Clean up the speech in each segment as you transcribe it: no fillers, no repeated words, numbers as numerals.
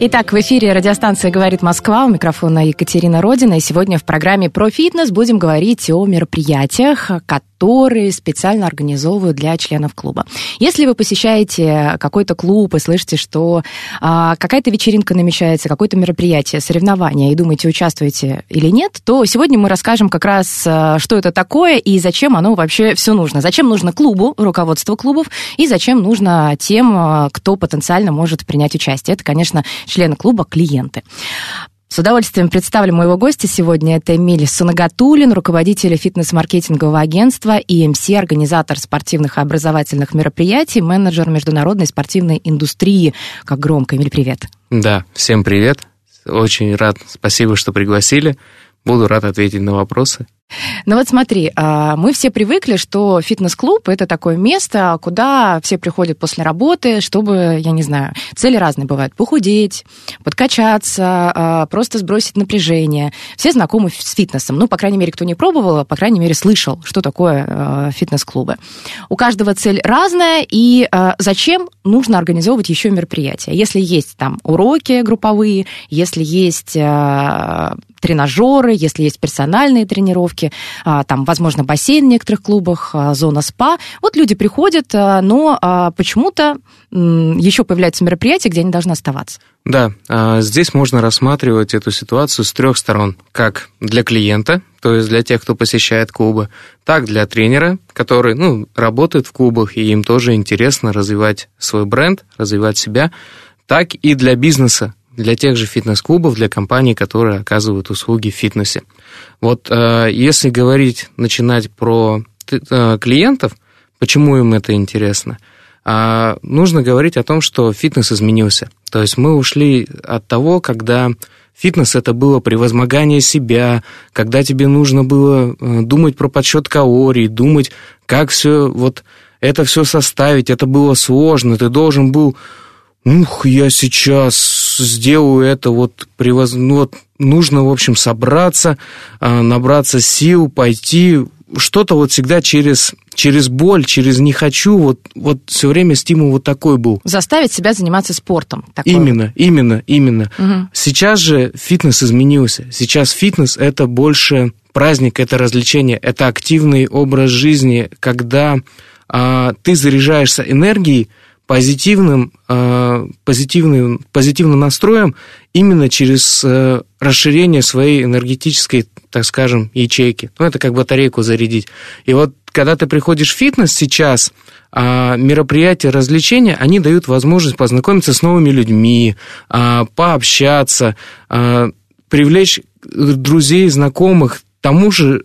Итак, в эфире радиостанция «Говорит Москва». У микрофона Екатерина Родина. И сегодня в программе «Про фитнес» будем говорить о мероприятиях, которые специально организовывают для членов клуба. Если вы посещаете какой-то клуб и слышите, что какая-то вечеринка намечается, какое-то мероприятие, соревнование, и думаете, участвуете или нет, то сегодня мы расскажем как раз, что это такое и зачем оно вообще все нужно. Зачем нужно клубу, руководству клубов, и зачем нужно тем, кто потенциально может принять участие. Это, конечно, члены клуба, клиенты. С удовольствием представлю моего гостя сегодня. Это Эмиль Сунагатуллин, руководитель фитнес-маркетингового агентства IMC, организатор спортивных и образовательных мероприятий, менеджер международной спортивной индустрии. Как громко. Эмиль, привет. Да, всем привет. Очень рад. Спасибо, что пригласили. Буду рад ответить на вопросы. Ну вот смотри, мы все привыкли, что фитнес-клуб – это такое место, куда все приходят после работы, чтобы, я не знаю, цели разные бывают – похудеть, подкачаться, просто сбросить напряжение. Все знакомы с фитнесом. Ну, по крайней мере, кто не пробовал, по крайней мере, слышал, что такое фитнес-клубы. У каждого цель разная, и зачем нужно организовывать еще мероприятия? Если есть там уроки групповые, если есть тренажеры, если есть персональные тренировки, там, возможно, бассейн в некоторых клубах, зона спа. Вот люди приходят, но почему-то еще появляются мероприятия, где они должны оставаться. Да, здесь можно рассматривать эту ситуацию с 3 сторон. Как для клиента, то есть для тех, кто посещает клубы, так для тренера, который, работает в клубах, и им тоже интересно развивать свой бренд, развивать себя, так и для бизнеса. Для тех же фитнес-клубов, для компаний, которые оказывают услуги в фитнесе. Вот если начинать про клиентов, почему им это интересно, нужно говорить о том, что фитнес изменился. То есть мы ушли от того, когда фитнес это было превозмогание себя, когда тебе нужно было думать про подсчет калорий, думать, как все, вот это все составить, это было сложно, ты должен был... я сейчас сделаю это, нужно, в общем, собраться, набраться сил, пойти, что-то всегда через боль, через не хочу, все время стимул такой был. Заставить себя заниматься спортом. Именно. Угу. Сейчас же фитнес изменился, сейчас фитнес это больше праздник, это развлечение, это активный образ жизни, когда ты заряжаешься энергией, позитивным настроем именно через расширение своей энергетической, так скажем, ячейки. Это как батарейку зарядить. И когда ты приходишь в фитнес сейчас, мероприятия, развлечения, они дают возможность познакомиться с новыми людьми, пообщаться, привлечь друзей, знакомых к тому же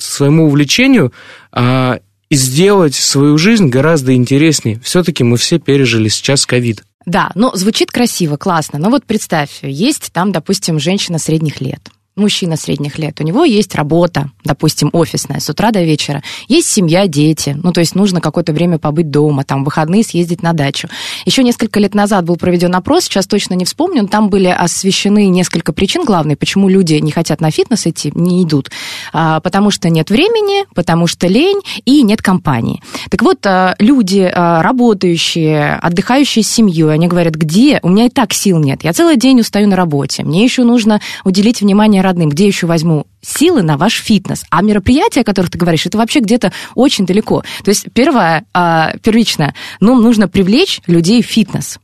своему увлечению и сделать свою жизнь гораздо интереснее. Все-таки мы все пережили сейчас ковид. Да, звучит красиво, классно. Но представь, есть там, допустим, женщина средних лет, мужчина средних лет, у него есть работа, допустим, офисная, с утра до вечера, есть семья, дети, то есть нужно какое-то время побыть дома, там, в выходные съездить на дачу. Еще несколько лет назад был проведен опрос, сейчас точно не вспомню, там были освещены несколько причин главных, почему люди не хотят на фитнес идти, не идут, потому что нет времени, потому что лень и нет компании. Так вот, люди, работающие, отдыхающие с семьей, они говорят, где? У меня и так сил нет, я целый день устаю на работе, мне еще нужно уделить внимание родным, где еще возьму силы на ваш фитнес? А мероприятия, о которых ты говоришь, это вообще где-то очень далеко. То есть первично, нужно привлечь людей в фитнес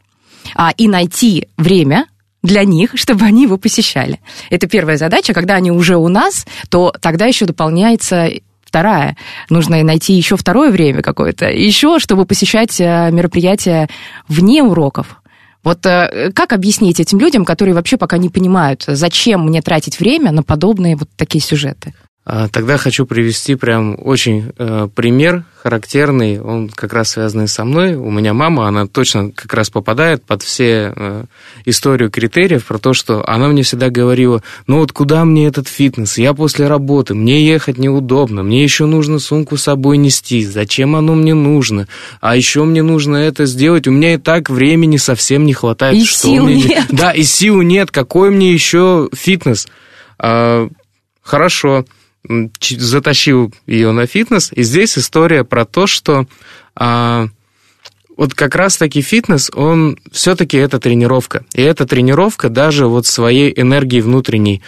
и найти время для них, чтобы они его посещали. Это первая задача. Когда они уже у нас, то тогда еще дополняется... Вторая. Нужно найти еще второе время какое-то, еще, чтобы посещать мероприятия вне уроков. Как объяснить этим людям, которые вообще пока не понимают, зачем мне тратить время на подобные такие сюжеты? Тогда хочу привести прям очень пример характерный, он как раз связанный со мной. У меня мама, она точно как раз попадает под все историю критериев про то, что она мне всегда говорила, ну вот куда мне этот фитнес, я после работы, мне ехать неудобно, мне еще нужно сумку с собой нести, зачем оно мне нужно, а еще мне нужно это сделать, у меня и так времени совсем не хватает. И что сил мне... нет. Да, и сил нет, какой мне еще фитнес? Хорошо. Затащил ее на фитнес. И здесь история про то, что вот как раз-таки фитнес, он все-таки это тренировка. И эта тренировка даже вот своей энергии внутренней.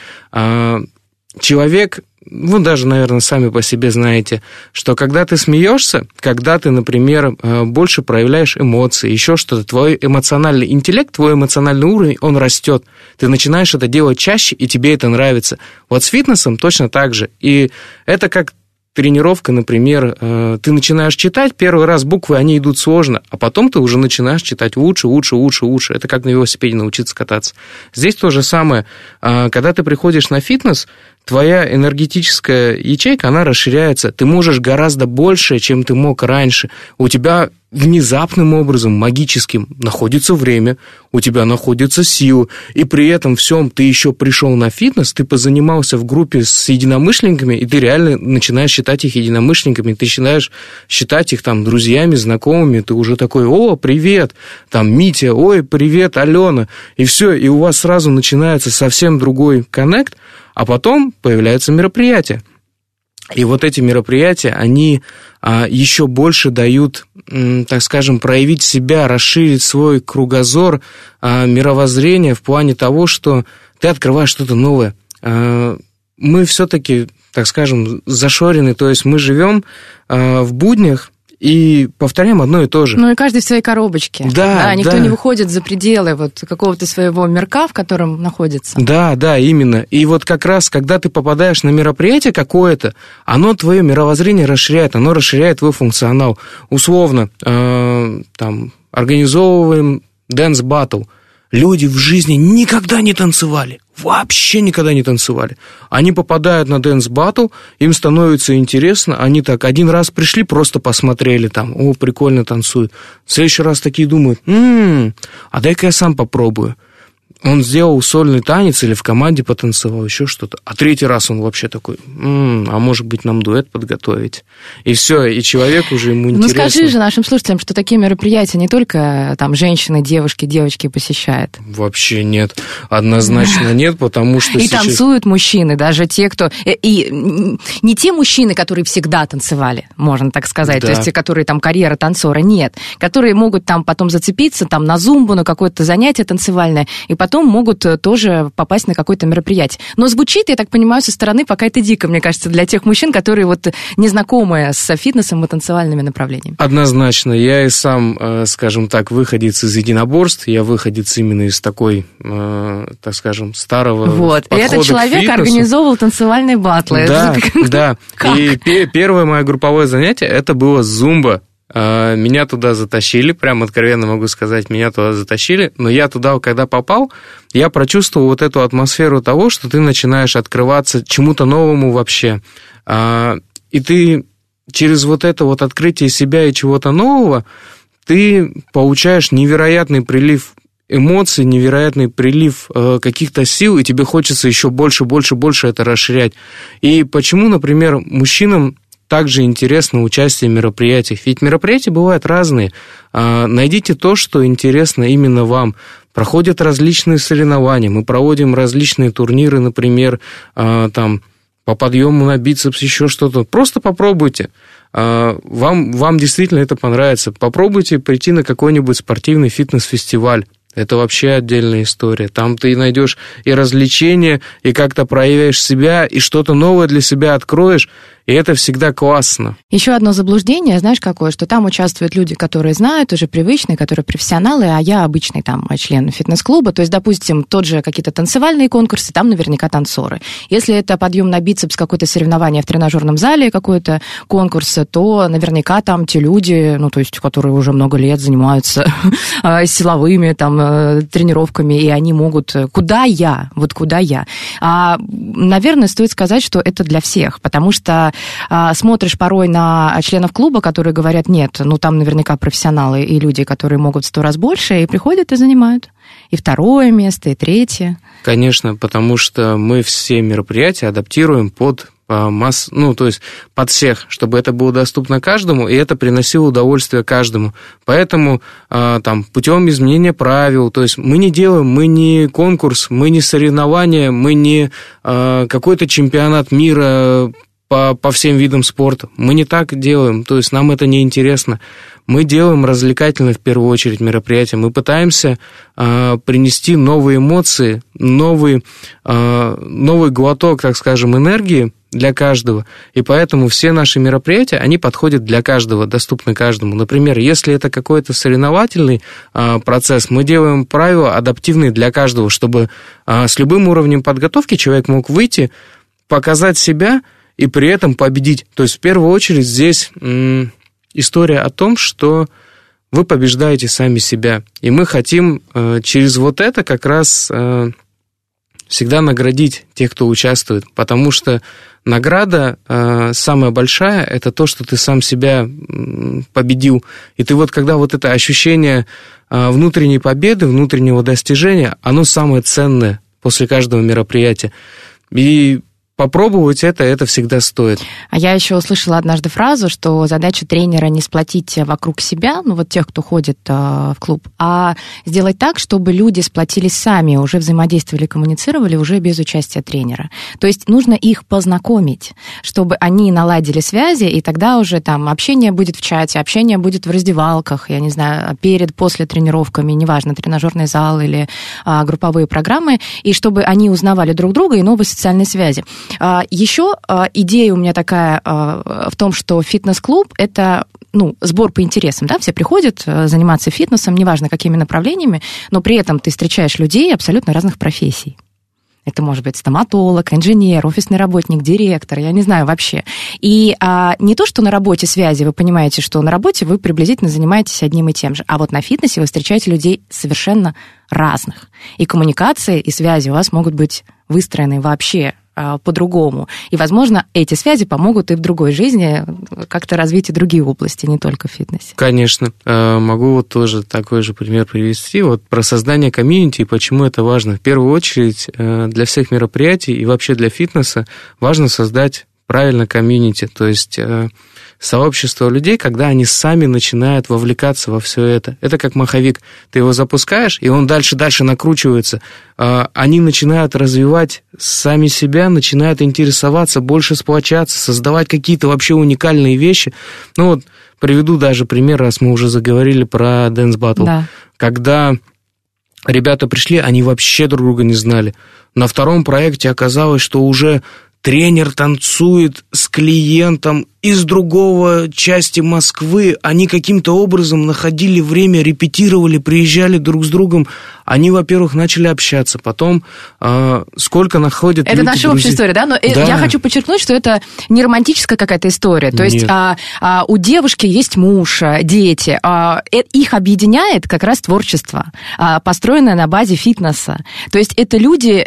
Человек, вы даже, наверное, сами по себе знаете, что когда ты смеешься, когда ты, например, больше проявляешь эмоции, еще что-то, твой эмоциональный интеллект, твой эмоциональный уровень, он растет. Ты начинаешь это делать чаще, и тебе это нравится. Вот с фитнесом точно так же. И это как тренировка, например, ты начинаешь читать, первый раз буквы, они идут сложно, а потом ты уже начинаешь читать лучше, лучше, лучше, лучше. Это как на велосипеде научиться кататься. Здесь то же самое. Когда ты приходишь на фитнес, твоя энергетическая ячейка, она расширяется. Ты можешь гораздо больше, чем ты мог раньше. У тебя внезапным образом, магическим, находится время, у тебя находится сила, и при этом всем ты еще пришел на фитнес, ты позанимался в группе с единомышленниками, и ты реально начинаешь считать их единомышленниками, ты начинаешь считать их там друзьями, знакомыми, ты уже такой, о, привет, там, Митя, ой, привет, Алена, и все, и у вас сразу начинается совсем другой коннект, а потом появляются мероприятия. И вот эти мероприятия, они еще больше дают, так скажем, проявить себя, расширить свой кругозор, мировоззрение в плане того, что ты открываешь что-то новое. Мы все-таки, так скажем, зашорены, то есть мы живем в буднях, и повторяем одно и то же. Ну и каждый в своей коробочке. Да, никто не выходит за пределы вот какого-то своего мирка, в котором находится. Да, да, именно. И вот как раз, когда ты попадаешь на мероприятие какое-то, оно твое мировоззрение расширяет, оно расширяет твой функционал. Условно, там, организовываем dance battle. Люди в жизни никогда не танцевали. Вообще никогда не танцевали. Они попадают на дэнс-баттл, им становится интересно, они так один раз пришли, просто посмотрели там, о, прикольно танцуют. В следующий раз такие думают, а дай-ка я сам попробую. Он сделал сольный танец или в команде потанцевал, еще что-то. А третий раз он вообще такой, а может быть, нам дуэт подготовить? И все, и человек уже ему интересно. Ну, скажи же нашим слушателям, что такие мероприятия не только там женщины, девушки, девочки посещают. Вообще нет. Однозначно нет, потому что... И сейчас... танцуют мужчины, даже те, кто... И не те мужчины, которые всегда танцевали, можно так сказать, да. То есть те, которые там карьера танцора, нет. Которые могут там потом зацепиться, там на зумбу, на какое-то занятие танцевальное, и потом могут тоже попасть на какое-то мероприятие. Но звучит, я так понимаю, со стороны пока это дико, мне кажется, для тех мужчин, которые вот не знакомы с фитнесом и танцевальными направлениями. Однозначно. Я и сам, скажем так, выходец из единоборств, я выходец именно из такой, так скажем, старого вот. Подхода к фитнесу. И этот человек организовал танцевальные баттлы. Да, да. И первое мое групповое занятие, это было зумба. Меня туда затащили, прям откровенно могу сказать, меня туда затащили, но я туда, когда попал, я прочувствовал вот эту атмосферу того, что ты начинаешь открываться чему-то новому вообще. И ты через вот это вот открытие себя и чего-то нового, ты получаешь невероятный прилив эмоций, невероятный прилив каких-то сил, и тебе хочется еще больше, больше, больше это расширять. И почему, например, мужчинам также интересно участие в мероприятиях. Ведь мероприятия бывают разные. Найдите то, что интересно именно вам. Проходят различные соревнования. Мы проводим различные турниры, например, там, по подъему на бицепс, еще что-то. Просто попробуйте. Вам действительно это понравится. Попробуйте прийти на какой-нибудь спортивный фитнес-фестиваль. Это вообще отдельная история. Там ты найдешь и развлечения, и как-то проявишь себя, и что-то новое для себя откроешь. И это всегда классно. Еще одно заблуждение, знаешь, какое, что там участвуют люди, которые знают, уже привычные, которые профессионалы, а я обычный там член фитнес-клуба. То есть, допустим, тот же какие-то танцевальные конкурсы, там наверняка танцоры. Если это подъем на бицепс, какое-то соревнование в тренажерном зале, какой-то конкурс, то наверняка там те люди, ну, то есть, которые уже много лет занимаются силовыми там тренировками, и они могут... Куда я? Вот куда я? Наверное, стоит сказать, что это для всех, потому что смотришь порой на членов клуба, которые говорят, нет, ну, там наверняка профессионалы и люди, которые могут в 100 раз больше, и приходят и занимают. И второе место, и третье. Конечно, потому что мы все мероприятия адаптируем под массу, ну, то есть под всех, чтобы это было доступно каждому, и это приносило удовольствие каждому. Поэтому там, путем изменения правил, то есть мы не делаем, мы не конкурс, мы не соревнования, мы не какой-то чемпионат мира по всем видам спорта. Мы не так делаем, то есть нам это неинтересно. Мы делаем развлекательные, в первую очередь, мероприятия. Мы пытаемся принести новые эмоции, новый глоток, так скажем, энергии для каждого. И поэтому все наши мероприятия, они подходят для каждого, доступны каждому. Например, если это какой-то соревновательный процесс, мы делаем правила адаптивные для каждого, чтобы с любым уровнем подготовки человек мог выйти, показать себя, и при этом победить. То есть, в первую очередь, здесь история о том, что вы побеждаете сами себя. И мы хотим через вот это как раз всегда наградить тех, кто участвует. Потому что награда самая большая – это то, что ты сам себя победил. И ты вот когда вот это ощущение внутренней победы, внутреннего достижения, оно самое ценное после каждого мероприятия. И попробовать это всегда стоит. А я еще услышала однажды фразу, что задача тренера не сплотить вокруг себя, ну вот тех, кто ходит в клуб, а сделать так, чтобы люди сплотились сами, уже взаимодействовали, коммуницировали уже без участия тренера. То есть нужно их познакомить, чтобы они наладили связи, и тогда уже там общение будет в чате, общение будет в раздевалках, я не знаю, перед, после тренировками, неважно, тренажерный зал или групповые программы, и чтобы они узнавали друг друга и новые социальные связи. Еще идея у меня такая в том, что фитнес-клуб – это сбор по интересам, да, все приходят заниматься фитнесом, неважно какими направлениями, но при этом ты встречаешь людей абсолютно разных профессий. Это может быть стоматолог, инженер, офисный работник, директор, я не знаю вообще. И не то, что на работе связи, вы понимаете, что на работе вы приблизительно занимаетесь одним и тем же, а вот на фитнесе вы встречаете людей совершенно разных. И коммуникации, и связи у вас могут быть выстроены вообще по-другому. И, возможно, эти связи помогут и в другой жизни как-то развить и другие области, не только в фитнесе. Конечно. Могу вот тоже такой же пример привести. Вот про создание комьюнити и почему это важно. В первую очередь для всех мероприятий и вообще для фитнеса важно создать правильно комьюнити, то есть сообщество людей, когда они сами начинают вовлекаться во все это. Это как маховик. Ты его запускаешь, и он дальше накручивается. Они начинают развивать сами себя, начинают интересоваться, больше сплочаться, создавать какие-то вообще уникальные вещи. Ну вот, приведу даже пример, раз мы уже заговорили про Dance Battle. Да. Когда ребята пришли, они вообще друг друга не знали. На втором проекте оказалось, что уже тренер танцует с клиентом из другого части Москвы. Они каким-то образом находили время, репетировали, приезжали друг с другом. Они, во-первых, начали общаться. Потом сколько находят это люди, наша общая история, да? Но да. Я хочу подчеркнуть, что это не романтическая какая-то история. То есть у девушки есть муж, дети. Их объединяет как раз творчество, построенное на базе фитнеса. То есть это люди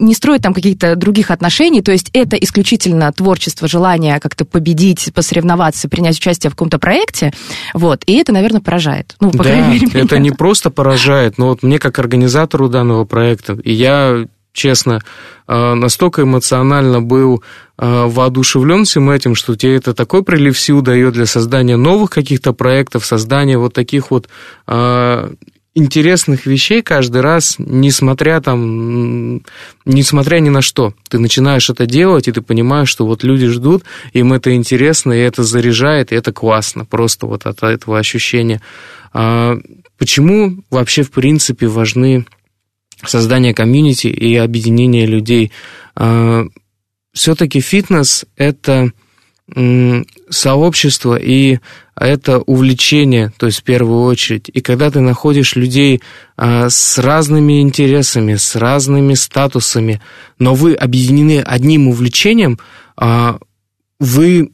не строят там каких-то других отношений. То есть это исключительно творчество, желание как-то победить, посоревноваться, принять участие в каком-то проекте, вот, и это, наверное, поражает. Ну, по крайней мере, меня. Это не просто поражает, но вот мне, как организатору данного проекта, и я, честно, настолько эмоционально был воодушевлен всем этим, что тебе это такой прилив сил дает для создания новых каких-то проектов, создания вот таких вот интересных вещей каждый раз, несмотря ни на что. Ты начинаешь это делать, и ты понимаешь, что вот люди ждут, им это интересно, и это заряжает, и это классно, просто вот от этого ощущения. Почему вообще, в принципе, важны создание комьюнити и объединение людей? Все-таки фитнес – это сообщество и это увлечение, то есть в первую очередь. И когда ты находишь людей с разными интересами, с разными статусами, но вы объединены одним увлечением, вы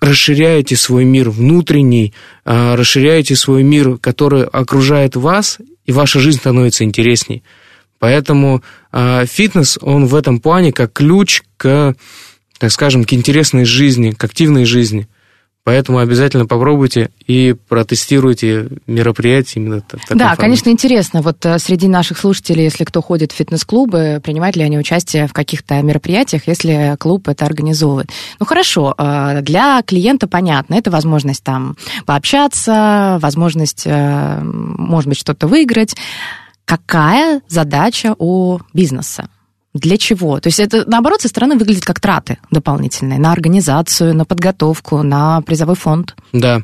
расширяете свой мир внутренний, расширяете свой мир, который окружает вас, и ваша жизнь становится интересней. Поэтому фитнес, он в этом плане как ключ к, так скажем, к интересной жизни, к активной жизни. Поэтому обязательно попробуйте и протестируйте мероприятие именно в таком формате. Конечно, интересно. Вот среди наших слушателей, если кто ходит в фитнес-клубы, принимают ли они участие в каких-то мероприятиях, если клуб это организовывает? Ну, хорошо, для клиента понятно. Это возможность там пообщаться, возможность, может быть, что-то выиграть. Какая задача у бизнеса? Для чего? То есть это, наоборот, со стороны выглядит как траты дополнительные на организацию, на подготовку, на призовой фонд. Да,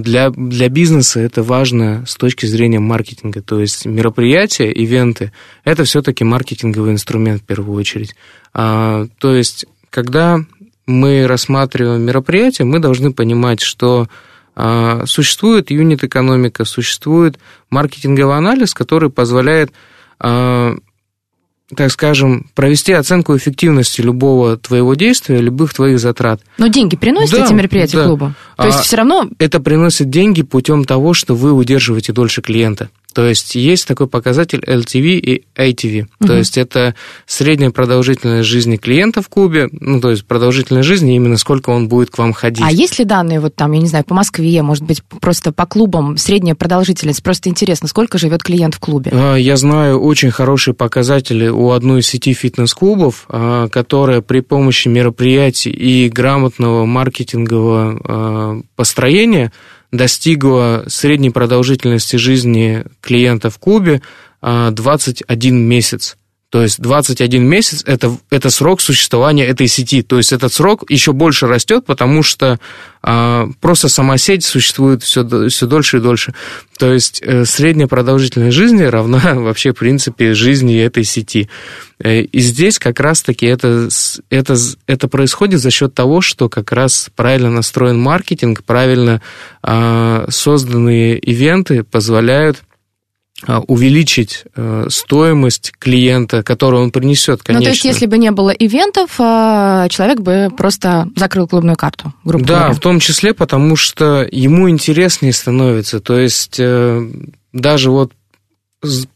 для бизнеса это важно с точки зрения маркетинга. То есть мероприятия, ивенты – это все-таки маркетинговый инструмент в первую очередь. То есть когда мы рассматриваем мероприятие, мы должны понимать, что существует юнит-экономика, существует маркетинговый анализ, который позволяет, так скажем, провести оценку эффективности любого твоего действия, любых твоих затрат. Но деньги приносят эти мероприятия клубу? То есть все равно... Это приносит деньги путем того, что вы удерживаете дольше клиента. То есть есть такой показатель LTV и ATV. То есть это средняя продолжительность жизни клиента в клубе, ну, то есть продолжительность жизни, именно сколько он будет к вам ходить. А есть ли данные, вот там, я не знаю, по Москве, может быть, просто по клубам, средняя продолжительность? Просто интересно, сколько живет клиент в клубе? Я знаю очень хорошие показатели у одной из сети фитнес-клубов, которая при помощи мероприятий и грамотного маркетингового построения достигла средней продолжительности жизни клиента в клубе 21 месяц. То есть 21 месяц – это срок существования этой сети. То есть этот срок еще больше растет, потому что просто сама сеть существует все дольше и дольше. То есть средняя продолжительность жизни равна вообще, в принципе, жизни этой сети. И здесь как раз-таки это происходит за счет того, что как раз правильно настроен маркетинг, правильно созданные ивенты позволяют увеличить стоимость клиента, которую он принесет, конечно. Ну, то есть, если бы не было ивентов, человек бы просто закрыл клубную карту, грубо говоря. Да, в том числе, потому что ему интереснее становится. То есть, даже вот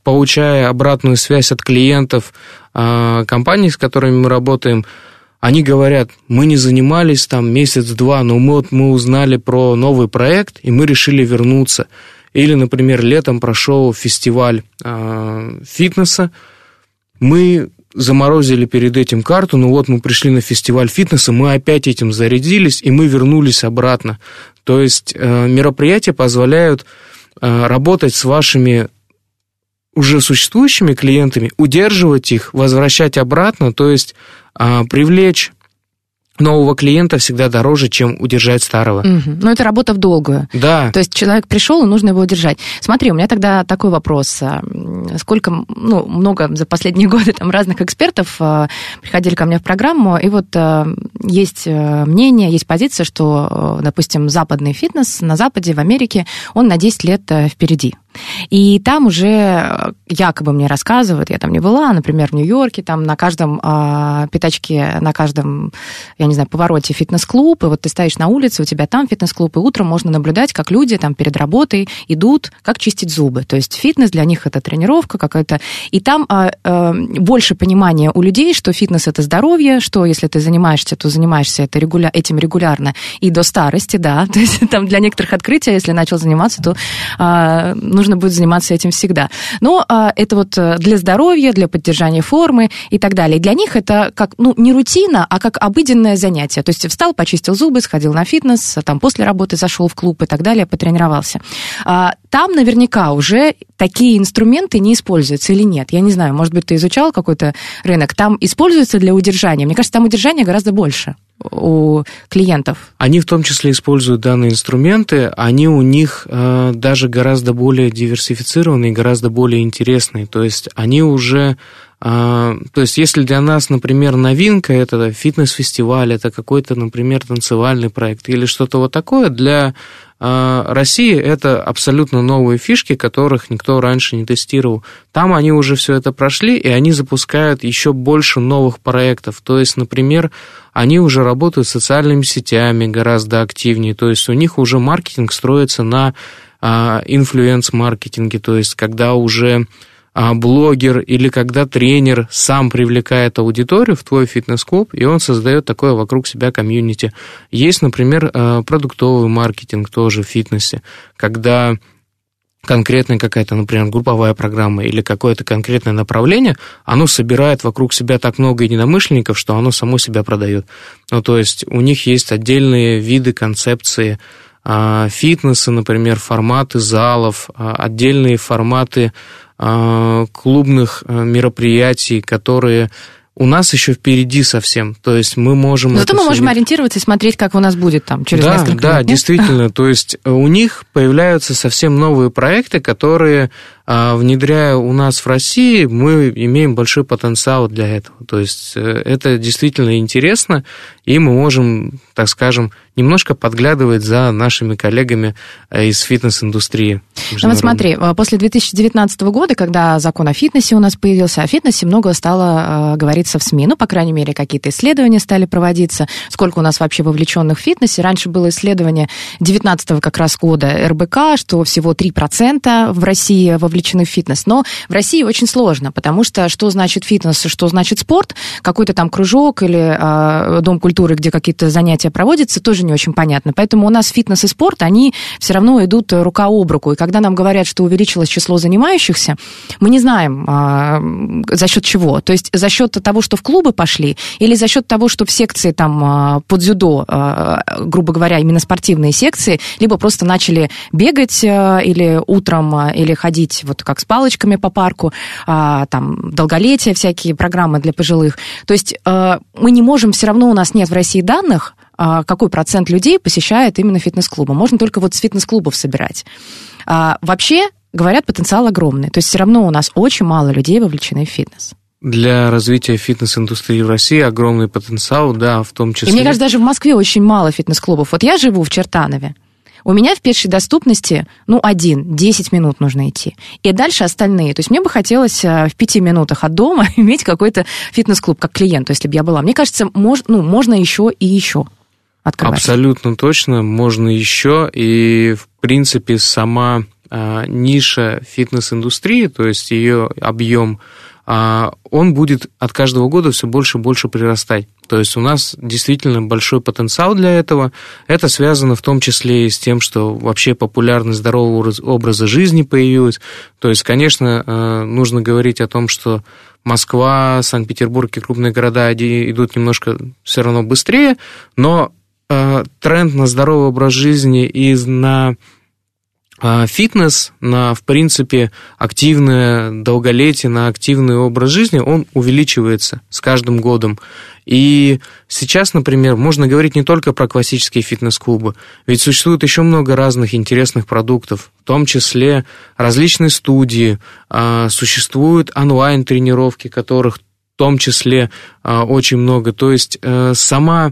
получая обратную связь от клиентов компаний, с которыми мы работаем, они говорят, мы не занимались там месяц-два, но мы узнали про новый проект, и мы решили вернуться. Или, например, летом прошел фестиваль фитнеса, мы заморозили перед этим карту, но вот мы пришли на фестиваль фитнеса, мы опять этим зарядились, и мы вернулись обратно. То есть мероприятия позволяют работать с вашими уже существующими клиентами, удерживать их, возвращать обратно, то есть привлечь нового клиента всегда дороже, чем удержать старого. Но это работа в долгую. Да. То есть человек пришел, и нужно его удержать. Смотри, у меня тогда такой вопрос. Сколько, много за последние годы там разных экспертов приходили ко мне в программу, и вот есть мнение, есть позиция, что, допустим, западный фитнес на Западе, в Америке, он на 10 лет впереди. И там уже якобы мне рассказывают, я там не была, например, в Нью-Йорке, там на каждом пятачке, на каждом, я не знаю, повороте фитнес-клуб, и вот ты стоишь на улице, у тебя там фитнес-клуб, и утром можно наблюдать, как люди там перед работой идут, как чистить зубы. То есть фитнес для них это тренировка какая-то. И там больше понимания у людей, что фитнес это здоровье, что если ты занимаешься, то занимаешься этим регулярно и до старости, да. То есть там для некоторых открытия, если начал заниматься, то нужно будет заниматься этим всегда. Но это вот для здоровья, для поддержания формы и так далее. И для них это как, не рутина, а как обыденное занятие. То есть встал, почистил зубы, сходил на фитнес, там после работы зашел в клуб и так далее, потренировался. Там наверняка уже такие инструменты не используются или нет. Я не знаю, может быть, ты изучал какой-то рынок. Там используются для удержания. Мне кажется, там удержания гораздо больше у клиентов. Они в том числе используют данные инструменты, они у них даже гораздо более диверсифицированные, гораздо более интересные. То есть они уже То есть, если для нас, например, новинка – это фитнес-фестиваль, это какой-то, например, танцевальный проект или что-то вот такое, для России это абсолютно новые фишки, которых никто раньше не тестировал. Там они уже все это прошли, и они запускают еще больше новых проектов. То есть, например, они уже работают с социальными сетями гораздо активнее, то есть у них уже маркетинг строится на инфлюенс-маркетинге, то есть когда уже блогер или когда тренер сам привлекает аудиторию в твой фитнес-клуб, и он создает такое вокруг себя комьюнити. Есть, например, продуктовый маркетинг тоже в фитнесе, когда конкретная какая-то, например, групповая программа или какое-то конкретное направление, оно собирает вокруг себя так много единомышленников, что оно само себя продает. Ну, то есть у них есть отдельные виды, концепции фитнеса, например, форматы залов, отдельные форматы клубных мероприятий, которые у нас еще впереди совсем. То есть мы можем... Зато мы можем ориентироваться и смотреть, как у нас будет там через несколько лет. Да, действительно. То есть у них появляются совсем новые проекты, которые, внедряя у нас в России, мы имеем большой потенциал для этого. То есть это действительно интересно, и мы можем, так скажем, немножко подглядывать за нашими коллегами из фитнес-индустрии. Ну вот смотри, после 2019 года, когда закон о фитнесе у нас появился, о фитнесе много стало говориться в СМИ. Ну, по крайней мере, какие-то исследования стали проводиться. Сколько у нас вообще вовлеченных в фитнесе? Раньше было исследование 19-го как раз года РБК, что всего 3% в России вовлечены в фитнес. Но в России очень сложно, потому что значит фитнес, что значит спорт, какой-то там кружок или дом культуры, где какие-то занятия проводятся, тоже не очень понятно. Поэтому у нас фитнес и спорт, они все равно идут рука об руку. И когда нам говорят, что увеличилось число занимающихся, мы не знаем, за счет чего. То есть за счет того, что в клубы пошли, или за счет того, что в секции там под дзюдо, грубо говоря, именно спортивные секции, либо просто начали бегать или утром, или ходить вот как с палочками по парку, там долголетие, всякие программы для пожилых. То есть мы не можем, все равно у нас нет в России данных, какой процент людей посещает именно фитнес-клубы. Можно только вот с фитнес-клубов собирать. Вообще, говорят, потенциал огромный. То есть все равно у нас очень мало людей вовлечены в фитнес. Для развития фитнес-индустрии в России огромный потенциал, да, в том числе... И мне кажется, даже в Москве очень мало фитнес-клубов. Вот я живу в Чертанове. У меня в пешей доступности, 10 минут нужно идти. И дальше остальные. То есть мне бы хотелось в 5 минутах от дома иметь какой-то фитнес-клуб, как клиент, если бы я была. Мне кажется, можно еще и еще открывать. Абсолютно точно, можно еще. И, в принципе, сама ниша фитнес-индустрии, то есть ее объем, он будет от каждого года все больше и больше прирастать. То есть у нас действительно большой потенциал для этого. Это связано в том числе и с тем, что вообще популярность здорового образа жизни появилась. То есть, конечно, нужно говорить о том, что Москва, Санкт-Петербург и крупные города идут немножко все равно быстрее, но тренд на здоровый образ жизни и на фитнес, на, в принципе, активное долголетие, на активный образ жизни, он увеличивается с каждым годом. И сейчас, например, можно говорить не только про классические фитнес-клубы, ведь существует еще много разных интересных продуктов, в том числе различные студии, существуют онлайн-тренировки, которых в том числе очень много. То есть сама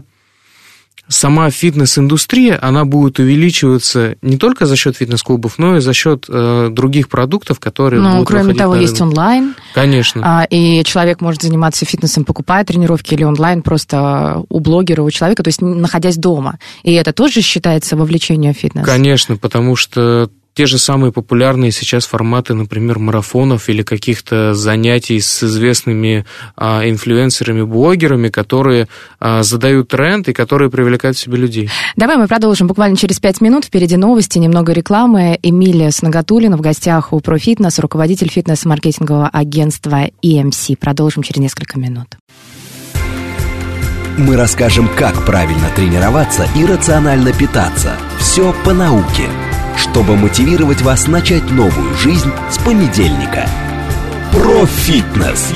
фитнес-индустрия, она будет увеличиваться не только за счет фитнес-клубов, но и за счет других продуктов, которые будут выходить. Кроме того, есть онлайн. Конечно. И человек может заниматься фитнесом, покупая тренировки, или онлайн просто у блогера, у человека, то есть находясь дома. И это тоже считается вовлечением в фитнес? Конечно, потому что те же самые популярные сейчас форматы, например, марафонов или каких-то занятий с известными инфлюенсерами, блогерами, которые задают тренд и которые привлекают к себе людей. Давай мы продолжим буквально через 5 минут. Впереди новости, немного рекламы. Эмиль Сунагатуллин в гостях у Про фитнес, руководитель фитнес-маркетингового агентства IMC. Продолжим через несколько минут. Мы расскажем, как правильно тренироваться и рационально питаться. Все по науке, чтобы мотивировать вас начать новую жизнь с понедельника. Про фитнес.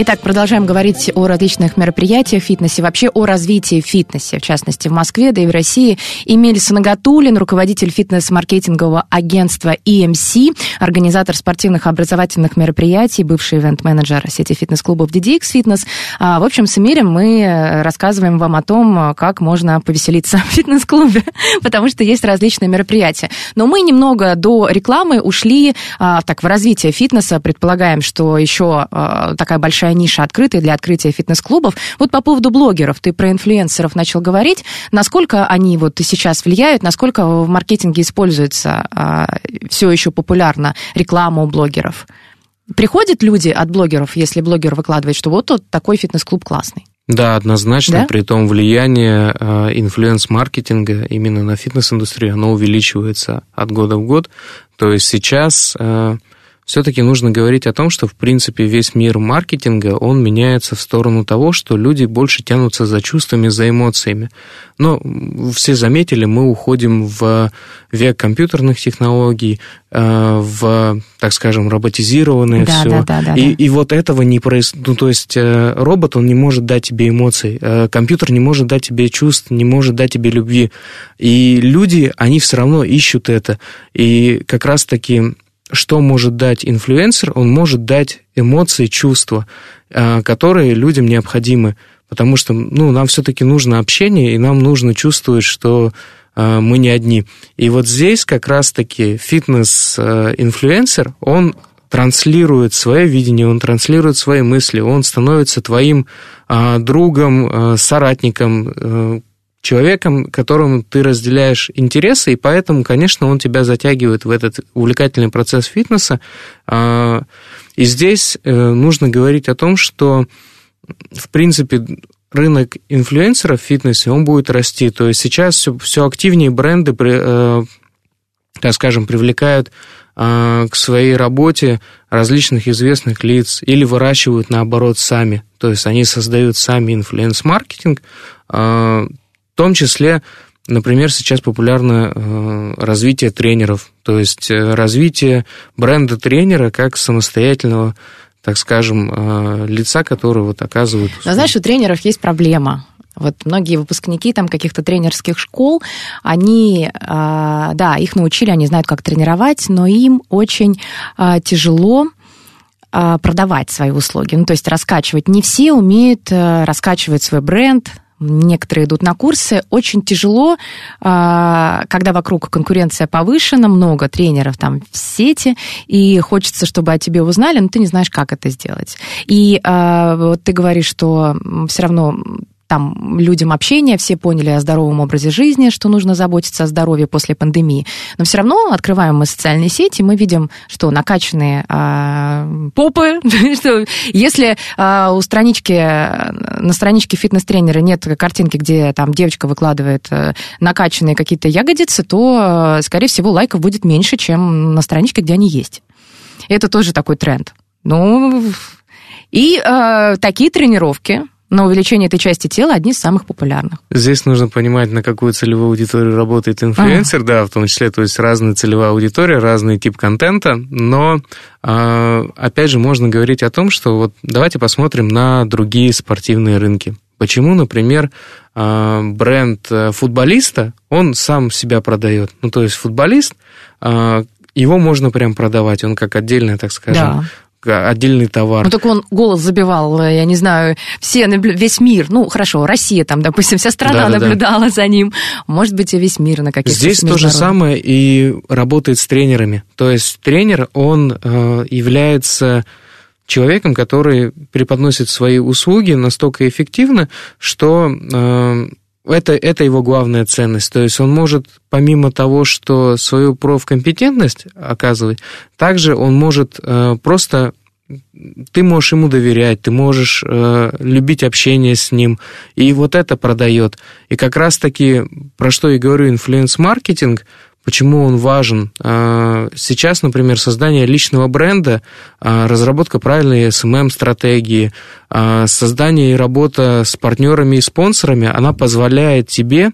Итак, продолжаем говорить о различных мероприятиях в фитнесе, вообще о развитии фитнеса, в частности, в Москве, да и в России. Эмиль Сунагатуллин, руководитель фитнес-маркетингового агентства IMC, организатор спортивных образовательных мероприятий, бывший ивент-менеджер сети фитнес-клубов DDX Fitness. В общем, с Эмилем мы рассказываем вам о том, как можно повеселиться в фитнес-клубе, потому что есть различные мероприятия. Но мы немного до рекламы ушли в развитие фитнеса. Предполагаем, что еще такая большая ниша открытая для открытия фитнес-клубов. Вот по поводу блогеров, ты про инфлюенсеров начал говорить. Насколько они вот сейчас влияют, насколько в маркетинге используется все еще популярно реклама у блогеров? Приходят люди от блогеров, если блогер выкладывает, что вот тот такой фитнес-клуб классный? Да, однозначно, да? Притом влияние инфлюенс-маркетинга именно на фитнес-индустрию, оно увеличивается от года в год. То есть сейчас все-таки нужно говорить о том, что, в принципе, весь мир маркетинга, он меняется в сторону того, что люди больше тянутся за чувствами, за эмоциями. Но все заметили, мы уходим в век компьютерных технологий, в, так скажем, роботизированное все. И вот этого не происходит. Ну, то есть робот, он не может дать тебе эмоций, компьютер не может дать тебе чувств, не может дать тебе любви. И люди, они все равно ищут это. И как раз-таки... Что может дать инфлюенсер? Он может дать эмоции, чувства, которые людям необходимы, потому что нам все-таки нужно общение, и нам нужно чувствовать, что мы не одни. И вот здесь как раз-таки фитнес-инфлюенсер, он транслирует свое видение, он транслирует свои мысли, он становится твоим другом, соратником, человеком, которому ты разделяешь интересы, и поэтому, конечно, он тебя затягивает в этот увлекательный процесс фитнеса. И здесь нужно говорить о том, что, в принципе, рынок инфлюенсеров в фитнесе, он будет расти. То есть сейчас все активнее бренды, привлекают к своей работе различных известных лиц или выращивают, наоборот, сами. То есть они создают сами инфлюенс-маркетинг. В том числе, например, сейчас популярно развитие тренеров, то есть развитие бренда тренера как самостоятельного, так скажем, лица, который оказывает услуги. Но знаешь, у тренеров есть проблема. Вот многие выпускники каких-то тренерских школ, они, их научили, они знают, как тренировать, но им очень тяжело продавать свои услуги, то есть раскачивать. Не все умеют раскачивать свой бренд. Некоторые идут на курсы. Очень тяжело, когда вокруг конкуренция повышена, много тренеров в сети, и хочется, чтобы о тебе узнали, но ты не знаешь, как это сделать. И вот ты говоришь, что все равно... людям общение, все поняли о здоровом образе жизни, что нужно заботиться о здоровье после пандемии. Но все равно открываем мы социальные сети, мы видим, что накачанные попы, что если на страничке фитнес-тренера нет картинки, где девочка выкладывает накачанные какие-то ягодицы, то, скорее всего, лайков будет меньше, чем на страничке, где они есть. Это тоже такой тренд. И такие тренировки... Но увеличение этой части тела одни из самых популярных. Здесь нужно понимать, на какую целевую аудиторию работает инфлюенсер, в том числе, то есть разная целевая аудитория, разный тип контента, но, опять же, можно говорить о том, что давайте посмотрим на другие спортивные рынки. Почему, например, бренд футболиста, он сам себя продает? То есть футболист, его можно прям продавать, он как отдельное, так скажем... Да. Отдельный товар. Так он голос забивал, я не знаю, весь мир, Россия допустим, вся страна наблюдала за ним, может быть, и весь мир на каких-то международных. Здесь то же самое и работает с тренерами, то есть тренер, он является человеком, который преподносит свои услуги настолько эффективно, что... Это его главная ценность. То есть он может, помимо того, что свою профкомпетентность оказывать, также он может просто... Ты можешь ему доверять, ты можешь любить общение с ним, и это продает. И как раз-таки, про что я говорю, инфлюенс-маркетинг, почему он важен. Сейчас, например, создание личного бренда, разработка правильной SMM-стратегии, создание и работа с партнерами и спонсорами, она позволяет тебе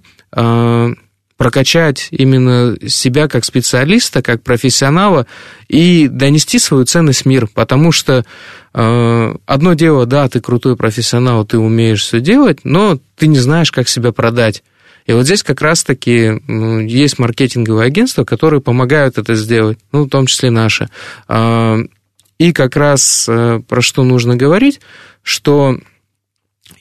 прокачать именно себя как специалиста, как профессионала и донести свою ценность в мир, потому что одно дело, да, ты крутой профессионал, ты умеешь все делать, но ты не знаешь, как себя продать. И вот здесь как раз-таки есть маркетинговые агентства, которые помогают это сделать, ну, в том числе наши. И как раз про что нужно говорить, что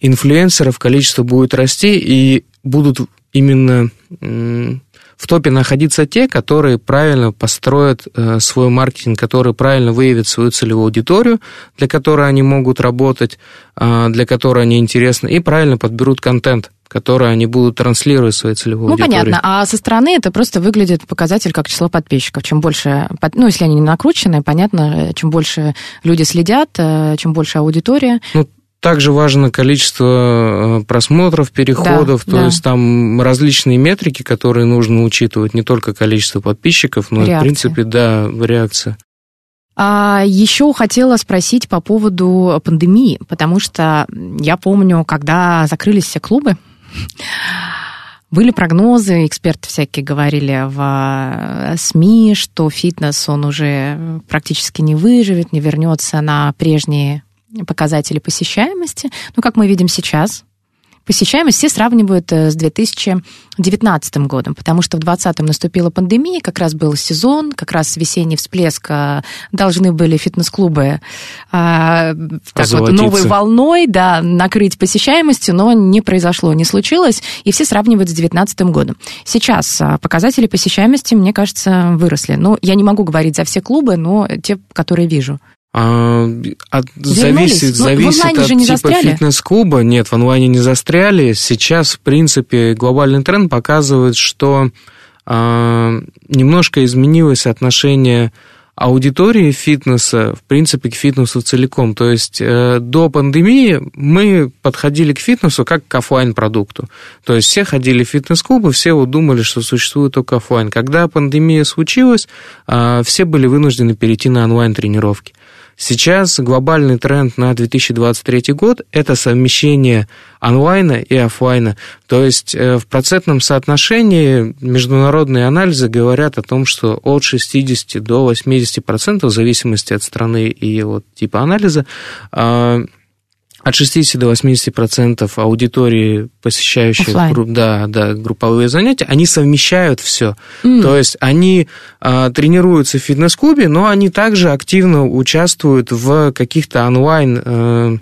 инфлюенсеров количество будет расти, и будут именно в топе находиться те, которые правильно построят свой маркетинг, которые правильно выявят свою целевую аудиторию, для которой они могут работать, для которой они интересны, и правильно подберут контент, которые они будут транслировать своей целевой аудитории. Ну, понятно. А со стороны это просто выглядит показатель как число подписчиков. Чем больше, ну, если они не накручены, понятно, чем больше люди следят, чем больше аудитория. Ну, также важно количество просмотров, переходов, да, то есть там различные метрики, которые нужно учитывать, не только количество подписчиков, но реакция. И, в принципе, да, реакция. А еще хотела спросить по поводу пандемии, потому что я помню, когда закрылись все клубы, были прогнозы, эксперты всякие говорили в СМИ, что фитнес, он уже практически не выживет, не вернется на прежние показатели посещаемости. Ну, как мы видим сейчас, посещаемость все сравнивают с 2019 годом, потому что в 2020-м наступила пандемия, как раз был сезон, как раз весенний всплеск, должны были фитнес-клубы вот, новой волной, да, накрыть посещаемостью, но не произошло, не случилось, и все сравнивают с 2019 годом. Сейчас показатели посещаемости, мне кажется, выросли. Ну, я не могу говорить за все клубы, но те, которые вижу. Зависит от типа фитнес-клуба. Нет, в онлайне не застряли. Сейчас, в принципе, глобальный тренд показывает, что немножко изменилось отношение аудитории фитнеса, в принципе, к фитнесу целиком. То есть до пандемии мы подходили к фитнесу как к офлайн-продукту. То есть все ходили в фитнес-клубы, все вот думали, что существует только офлайн. Когда пандемия случилась, все были вынуждены перейти на онлайн-тренировки. Сейчас глобальный тренд на 2023 год – это совмещение онлайна и офлайна. То есть в процентном соотношении международные анализы говорят о том, что от 60 до 80%, в зависимости от страны и от типа анализа, от 60 до 80% аудитории, посещающих групповые занятия, они совмещают все. То есть они тренируются в фитнес-клубе, но они также активно участвуют в каких-то онлайн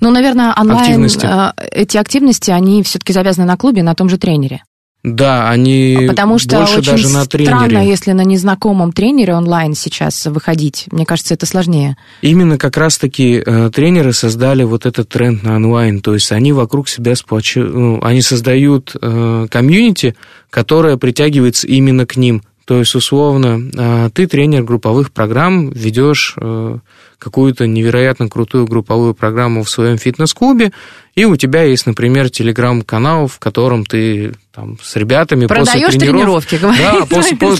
ну, наверное, онлайн эти активности, они все-таки завязаны на клубе, на том же тренере. Да, они больше даже на тренере. Потому что очень странно, если на незнакомом тренере онлайн сейчас выходить. Мне кажется, это сложнее. Именно как раз-таки тренеры создали вот этот тренд на онлайн. То есть они вокруг себя они создают комьюнити, которое притягивается именно к ним. То есть, условно, ты тренер групповых программ, ведешь какую-то невероятно крутую групповую программу в своем фитнес-клубе, и у тебя есть, например, телеграм-канал, в котором ты там с ребятами продаешь после тренировки, да,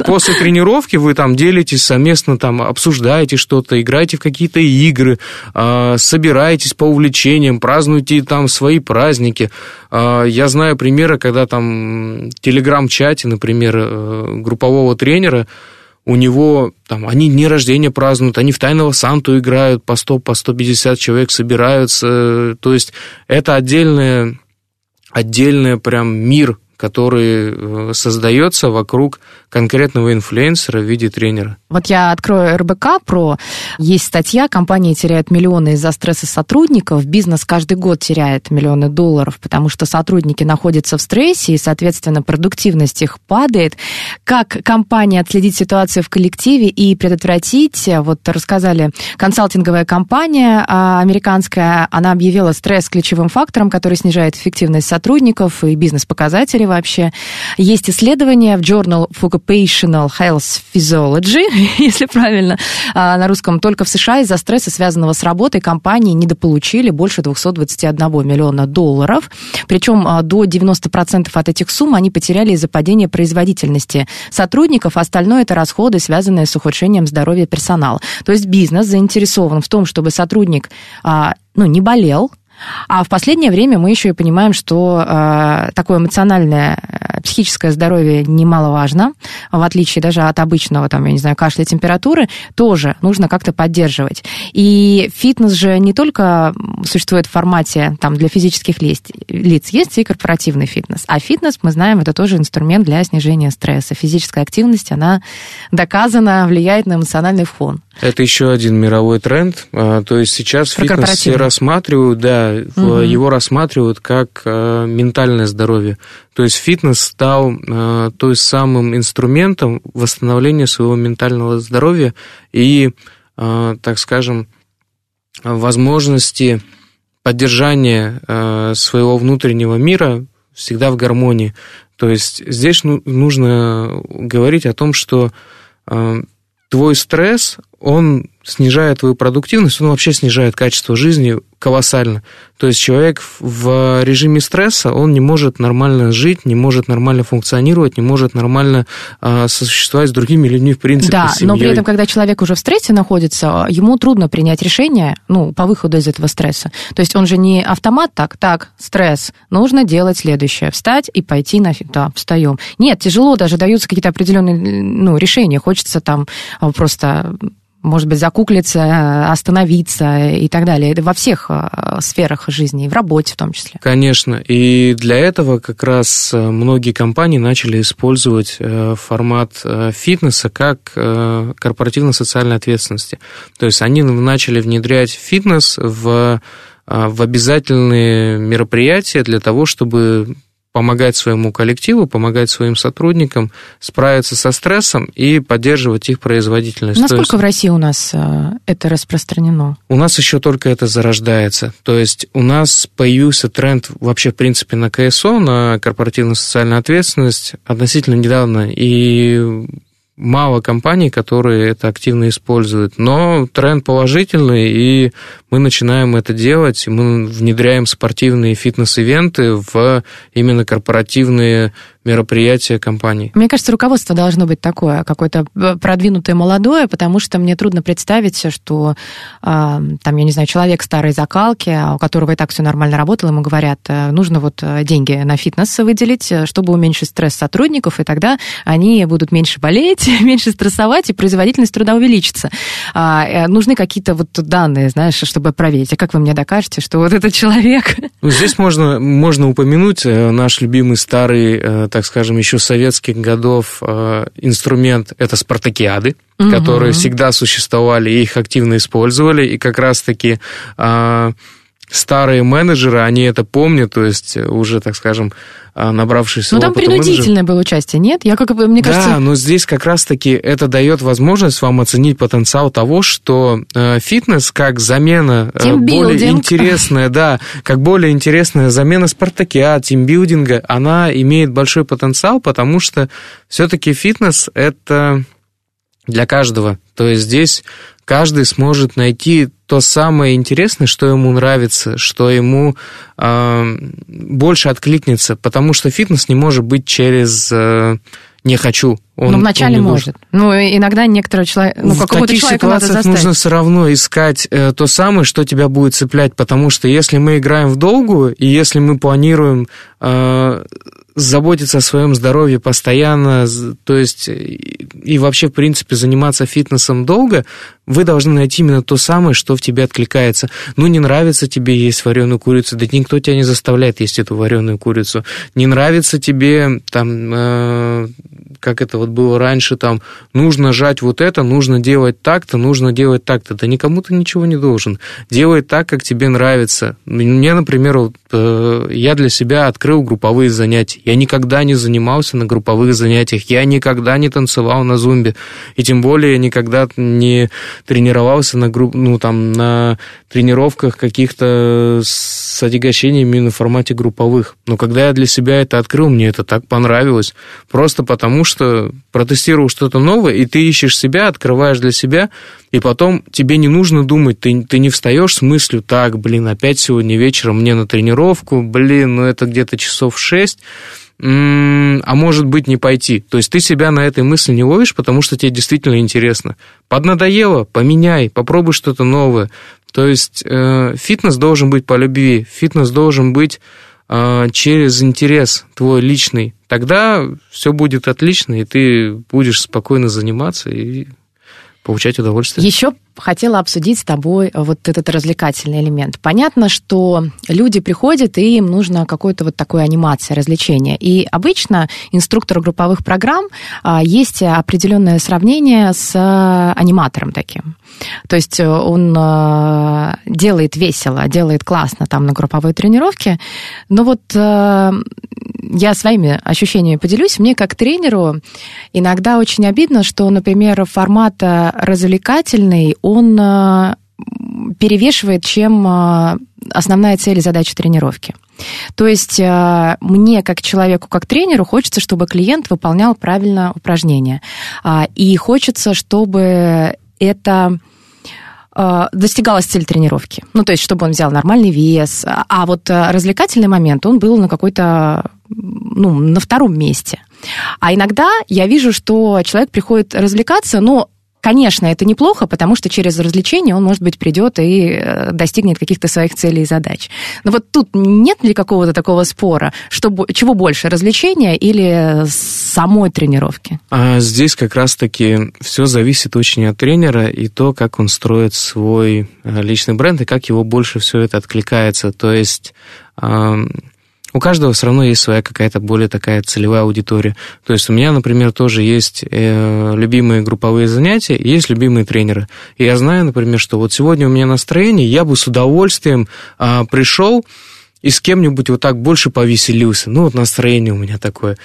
после тренировки вы там делитесь совместно, там обсуждаете что-то, играете в какие-то игры, собираетесь по увлечениям, празднуете там свои праздники. Я знаю примеры, когда там в телеграм-чате, например, группового тренера, у него, там, они дни рождения празднуют, они в Тайного Санту играют, по 100, по 150 человек собираются. То есть это отдельный прям мир, который создается вокруг конкретного инфлюенсера в виде тренера. Вот я открою RBK Pro. Есть статья «Компании теряют миллионы из-за стресса сотрудников». Бизнес каждый год теряет миллионы долларов, потому что сотрудники находятся в стрессе, и, соответственно, продуктивность их падает. Как компания отследить ситуацию в коллективе и предотвратить? Вот рассказали, консалтинговая компания американская, она объявила стресс ключевым фактором, который снижает эффективность сотрудников и бизнес-показатели вообще. Есть исследования в Journal of Occupational Health Physiology, если правильно, на русском, только в США из-за стресса, связанного с работой, компании недополучили больше 221 миллиона долларов. Причем до 90% от этих сумм они потеряли из-за падения производительности сотрудников, а остальное – это расходы, связанные с ухудшением здоровья персонала. То есть бизнес заинтересован в том, чтобы сотрудник не болел, А в последнее время мы еще и понимаем, что такое эмоциональное, психическое здоровье немаловажно, в отличие даже от обычного, там, я не знаю, кашля, температуры, тоже нужно как-то поддерживать. И фитнес же не только существует в формате там, для физических лиц, есть и корпоративный фитнес. А фитнес, мы знаем, это тоже инструмент для снижения стресса. Физическая активность, она доказана, влияет на эмоциональный фон. Это еще один мировой тренд. То есть сейчас фитнес все рассматривают, да, угу. Его рассматривают как ментальное здоровье. То есть фитнес стал то есть самым инструментом восстановления своего ментального здоровья и, так скажем, возможности поддержания своего внутреннего мира всегда в гармонии. То есть здесь нужно говорить о том, что твой стресс, он снижает твою продуктивность, он вообще снижает качество жизни колоссально. То есть человек в режиме стресса, он не может нормально жить, не может нормально функционировать, не может нормально сосуществовать с другими людьми в принципе. Да, с семьей. Но при этом, когда человек уже в стрессе находится, ему трудно принять решение, ну, по выходу из этого стресса. То есть он же не автомат, так, стресс, нужно делать следующее, встать и пойти на фитнес, да, встаем. Нет, тяжело, даже даются какие-то определенные решения, хочется там просто... может быть, закуклиться, остановиться и так далее. Это во всех сферах жизни, и в работе в том числе. Конечно. И для этого как раз многие компании начали использовать формат фитнеса как корпоративно-социальной ответственности. То есть они начали внедрять фитнес в обязательные мероприятия для того, чтобы... помогать своему коллективу, помогать своим сотрудникам справиться со стрессом и поддерживать их производительность. Насколько в России у нас это распространено? У нас еще только это зарождается. То есть у нас появился тренд вообще, в принципе, на КСО, на корпоративную социальную ответственность относительно недавно. И мало компаний, которые это активно используют. Но тренд положительный, и мы начинаем это делать. Мы внедряем спортивные фитнес-ивенты в именно корпоративные мероприятия компаний. Мне кажется, руководство должно быть такое, какое-то продвинутое, молодое, потому что мне трудно представить, что, там, я не знаю, человек старой закалки, у которого и так все нормально работало, ему говорят, нужно вот деньги на фитнес выделить, чтобы уменьшить стресс сотрудников, и тогда они будут меньше болеть, меньше стрессовать, и производительность труда увеличится. Нужны какие-то вот данные, знаешь, чтобы проверить. А как вы мне докажете, что вот этот человек... Здесь можно упомянуть наш любимый старый... так скажем, еще советских годов инструмент – это спартакиады, угу. которые всегда существовали и их активно использовали, и как раз-таки старые менеджеры, они это помнят, то есть уже, так скажем, набравшись... Но там принудительное было участие, нет? Мне кажется... но здесь как раз-таки это дает возможность вам оценить потенциал того, что фитнес как замена более интересная, да, как более интересная замена спартакиад, тимбилдинга, она имеет большой потенциал, потому что все-таки фитнес – это для каждого, то есть здесь каждый сможет найти то самое интересное, что ему нравится, что ему больше откликнется, потому что фитнес не может быть через «не хочу». Ну, вначале может. Иногда некоторого человека... какому-то человеку надо заставить. В таких ситуациях нужно все равно искать то самое, что тебя будет цеплять, потому что если мы играем в долгую, и если мы планируем заботиться о своем здоровье постоянно, то есть и вообще, в принципе, заниматься фитнесом долго, вы должны найти именно то самое, что в тебе откликается. Не нравится тебе есть вареную курицу, да никто тебя не заставляет есть эту вареную курицу. Не нравится тебе, там, как это вот было раньше, там, нужно жать вот это, нужно делать так-то, нужно делать так-то. Да никому ты ничего не должен. Делай так, как тебе нравится. Мне, например, я для себя открыл групповые занятия. Я никогда не занимался на групповых занятиях, я никогда не танцевал на зумбе, и тем более я никогда не тренировался на тренировках каких-то с отягощениями именно в формате групповых. Но когда я для себя это открыл, мне это так понравилось. Просто потому, что протестировал что-то новое, и ты ищешь себя, открываешь для себя, и потом тебе не нужно думать, ты не встаешь с мыслью, так, опять сегодня вечером мне на тренировку, это где-то часов 6, а может быть не пойти. То есть ты себя на этой мысли не ловишь, потому что тебе действительно интересно. Поднадоело, поменяй, попробуй что-то новое. То есть фитнес должен быть по любви, фитнес должен быть через интерес твой личный. Тогда все будет отлично, и ты будешь спокойно заниматься и получать удовольствие. Еще хотела обсудить с тобой вот этот развлекательный элемент. Понятно, что люди приходят, и им нужно какое-то вот такое анимация, развлечение. И обычно инструктору групповых программ есть определенное сравнение с аниматором таким. То есть он делает весело, делает классно там на групповой тренировке. Но вот я своими ощущениями поделюсь. Мне как тренеру иногда очень обидно, что, например, формат развлекательный, он перевешивает, чем основная цель и задача тренировки. То есть мне, как человеку, как тренеру, хочется, чтобы клиент выполнял правильно упражнения. И хочется, чтобы это достигалась цель тренировки. Ну, то есть, чтобы он взял нормальный вес. А вот развлекательный момент, он был на какой-то, на втором месте. А иногда я вижу, что человек приходит развлекаться, но, конечно, это неплохо, потому что через развлечение он, может быть, придет и достигнет каких-то своих целей и задач. Но вот тут нет ли какого-то такого спора, чего больше, развлечения или самой тренировки? Здесь как раз-таки все зависит очень от тренера и то, как он строит свой личный бренд и как его больше все это откликается. То есть у каждого все равно есть своя какая-то более такая целевая аудитория. То есть у меня, например, тоже есть любимые групповые занятия, есть любимые тренеры. И я знаю, например, что вот сегодня у меня настроение, я бы с удовольствием пришел и с кем-нибудь вот так больше повеселился. Ну, вот настроение у меня такое.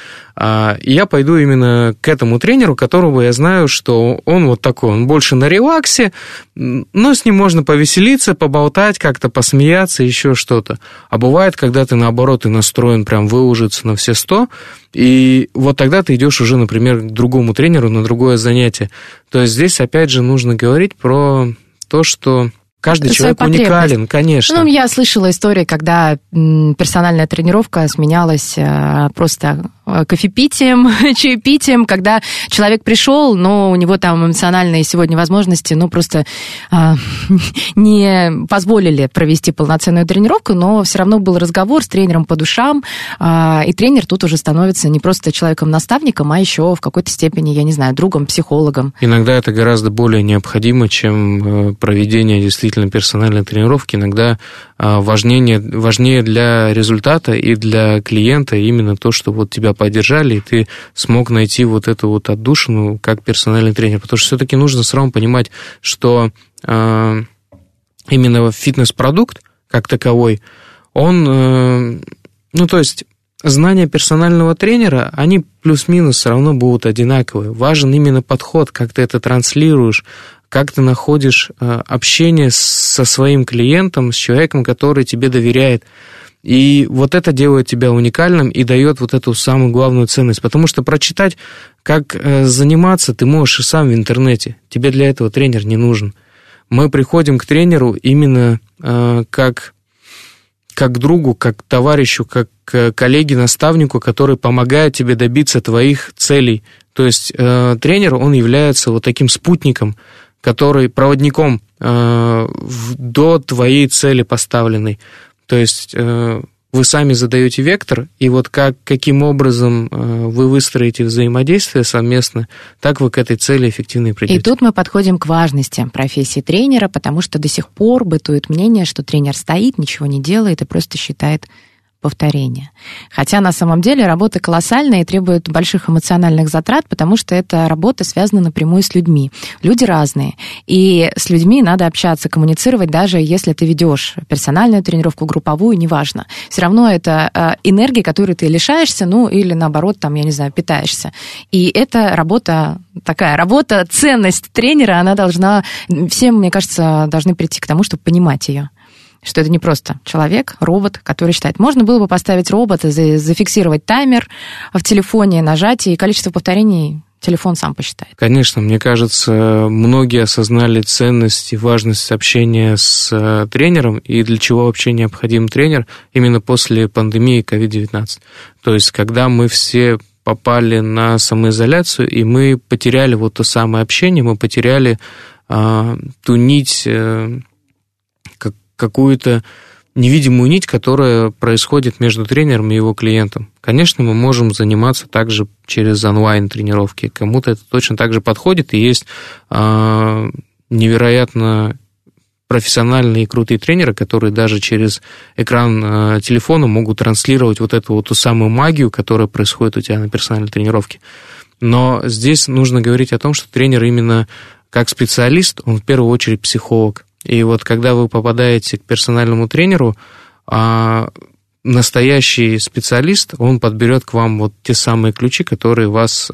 И я пойду именно к этому тренеру, которого я знаю, что он вот такой, он больше на релаксе, но с ним можно повеселиться, поболтать, как-то посмеяться, еще что-то. А бывает, когда ты, наоборот, и настроен прям выложиться на все 100, и вот тогда ты идешь уже, например, к другому тренеру на другое занятие. То есть здесь, опять же, нужно говорить про то, что каждый человек уникален, конечно. Я слышала истории, когда персональная тренировка сменялась просто кофепитием, чаепитием, когда человек пришел, но у него там эмоциональные сегодня возможности, просто не позволили провести полноценную тренировку, но все равно был разговор с тренером по душам, и тренер тут уже становится не просто человеком-наставником, а еще в какой-то степени, другом, психологом. Иногда это гораздо более необходимо, чем проведение действительно персональной тренировки. Иногда важнее для результата и для клиента именно то, что вот тебя поддержали, и ты смог найти вот эту вот отдушину как персональный тренер. Потому что все-таки нужно сразу понимать, что именно фитнес-продукт как таковой, он, знания персонального тренера, они плюс-минус все равно будут одинаковые. Важен именно подход, как ты это транслируешь, как ты находишь общение со своим клиентом, с человеком, который тебе доверяет. И вот это делает тебя уникальным и дает вот эту самую главную ценность. Потому что прочитать, как заниматься, ты можешь и сам в интернете. Тебе для этого тренер не нужен. Мы приходим к тренеру именно как другу, как товарищу, как коллеге, наставнику, который помогает тебе добиться твоих целей. То есть тренер, он является вот таким спутником, который проводником до твоей цели поставленной. То есть вы сами задаете вектор, и вот каким образом вы выстроите взаимодействие совместно, так вы к этой цели эффективно и придете. И тут мы подходим к важности профессии тренера, потому что до сих пор бытует мнение, что тренер стоит, ничего не делает и просто считает повторения. Хотя на самом деле работа колоссальная и требует больших эмоциональных затрат, потому что эта работа связана напрямую с людьми. Люди разные, и с людьми надо общаться, коммуницировать, даже если ты ведешь персональную тренировку, групповую, неважно. Все равно это энергия, которой ты лишаешься, или наоборот, питаешься. И это работа, ценность тренера, она должна, все, мне кажется, должны прийти к тому, чтобы понимать ее. Что это не просто человек, робот, который считает. Можно было бы поставить робота, зафиксировать таймер в телефоне, нажать, и количество повторений телефон сам посчитает. Конечно, мне кажется, многие осознали ценность и важность общения с тренером и для чего вообще необходим тренер именно после пандемии COVID-19. То есть, когда мы все попали на самоизоляцию, и мы потеряли вот то самое общение, мы потеряли ту нить какую-то невидимую нить, которая происходит между тренером и его клиентом. Конечно, мы можем заниматься также через онлайн-тренировки. Кому-то это точно так же подходит, и есть невероятно профессиональные и крутые тренеры, которые даже через экран телефона могут транслировать вот эту вот ту самую магию, которая происходит у тебя на персональной тренировке. Но здесь нужно говорить о том, что тренер именно как специалист, он в первую очередь психолог. И вот когда вы попадаете к персональному тренеру, настоящий специалист, он подберет к вам вот те самые ключи, которые вас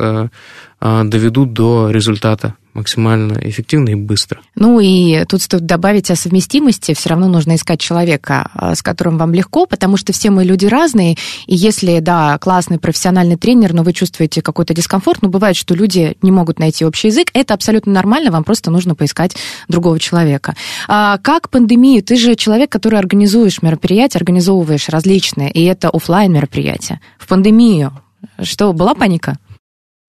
доведут до результата максимально эффективно и быстро. Ну и тут стоит добавить о совместимости. Все равно нужно искать человека, с которым вам легко, потому что все мы люди разные. И если, да, классный профессиональный тренер, но вы чувствуете какой-то дискомфорт, но бывает, что люди не могут найти общий язык, это абсолютно нормально, вам просто нужно поискать другого человека. А как пандемию? Ты же человек, который организуешь мероприятия, организовываешь различные, и это офлайн мероприятия. В пандемию что, была паника?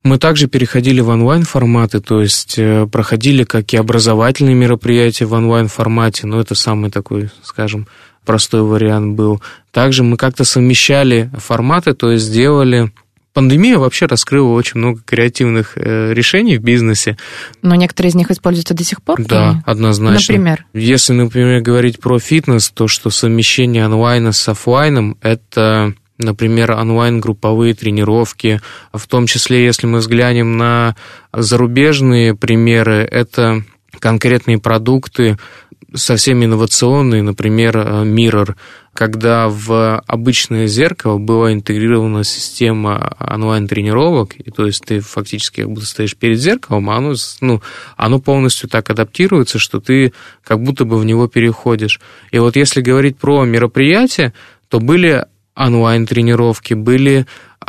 Мы также переходили в онлайн-форматы, то есть проходили как и образовательные мероприятия в онлайн-формате, но это самый такой, скажем, простой вариант был. Также мы как-то совмещали форматы, то есть делали... Пандемия вообще раскрыла очень много креативных решений в бизнесе. Но некоторые из них используются до сих пор? Да, и... однозначно. Например? Если, например, говорить про фитнес, то что совмещение онлайна с офлайном – это... Например, онлайн-групповые тренировки, в том числе, если мы взглянем на зарубежные примеры, это конкретные продукты, совсем инновационные, например, Mirror, когда в обычное зеркало была интегрирована система онлайн-тренировок, и то есть ты фактически как будто стоишь перед зеркалом, а оно полностью так адаптируется, что ты как будто бы в него переходишь. И вот если говорить про мероприятия, то были... онлайн-тренировки, были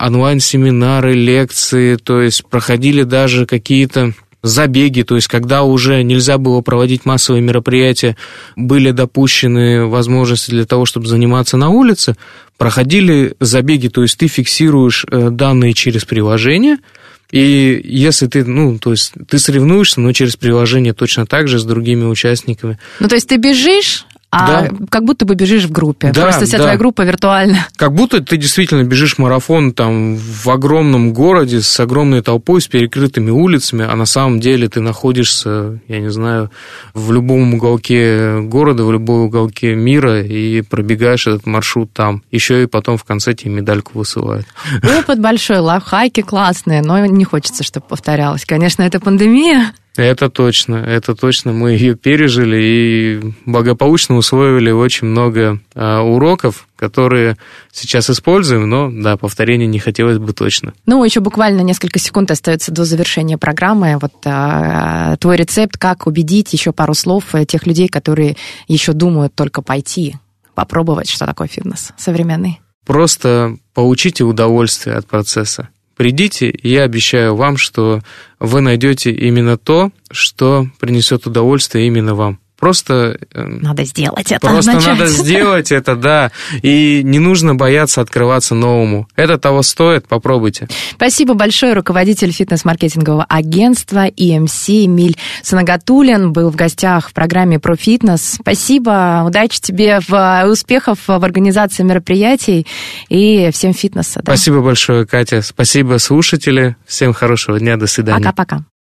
онлайн-семинары, лекции, то есть проходили даже какие-то забеги, то есть когда уже нельзя было проводить массовые мероприятия, были допущены возможности для того, чтобы заниматься на улице, проходили забеги, то есть ты фиксируешь данные через приложение, и если ты, то есть ты соревнуешься, но через приложение точно так же с другими участниками. То есть ты бежишь, а да. Как будто бы бежишь в группе, да, просто вся да. твоя группа виртуальна. Как будто ты действительно бежишь марафон там, в огромном городе с огромной толпой, с перекрытыми улицами, а на самом деле ты находишься, я не знаю, в любом уголке города, в любом уголке мира и пробегаешь этот маршрут там. Еще и потом в конце тебе медальку высылают. Опыт большой, лайфхаки классные, но не хочется, чтобы повторялось. Конечно, это пандемия. Это точно. Мы ее пережили и благополучно усвоили очень много уроков, которые сейчас используем, но, да, повторения не хотелось бы точно. Еще буквально несколько секунд остается до завершения программы. Вот твой рецепт, как убедить, еще пару слов тех людей, которые еще думают только пойти, попробовать, что такое фитнес современный. Просто получите удовольствие от процесса. Придите, и я обещаю вам, что вы найдете именно то, что принесет удовольствие именно вам. Просто... Надо сделать это. Просто начать. Надо сделать это, да. И не нужно бояться открываться новому. Это того стоит, попробуйте. Спасибо большое. Руководитель фитнес-маркетингового агентства IMC Эмиль Сунагатуллин был в гостях в программе «Про фитнес». Спасибо. Удачи тебе, успехов в организации мероприятий и всем фитнеса. Да. Спасибо большое, Катя. Спасибо, слушатели. Всем хорошего дня. До свидания. Пока-пока.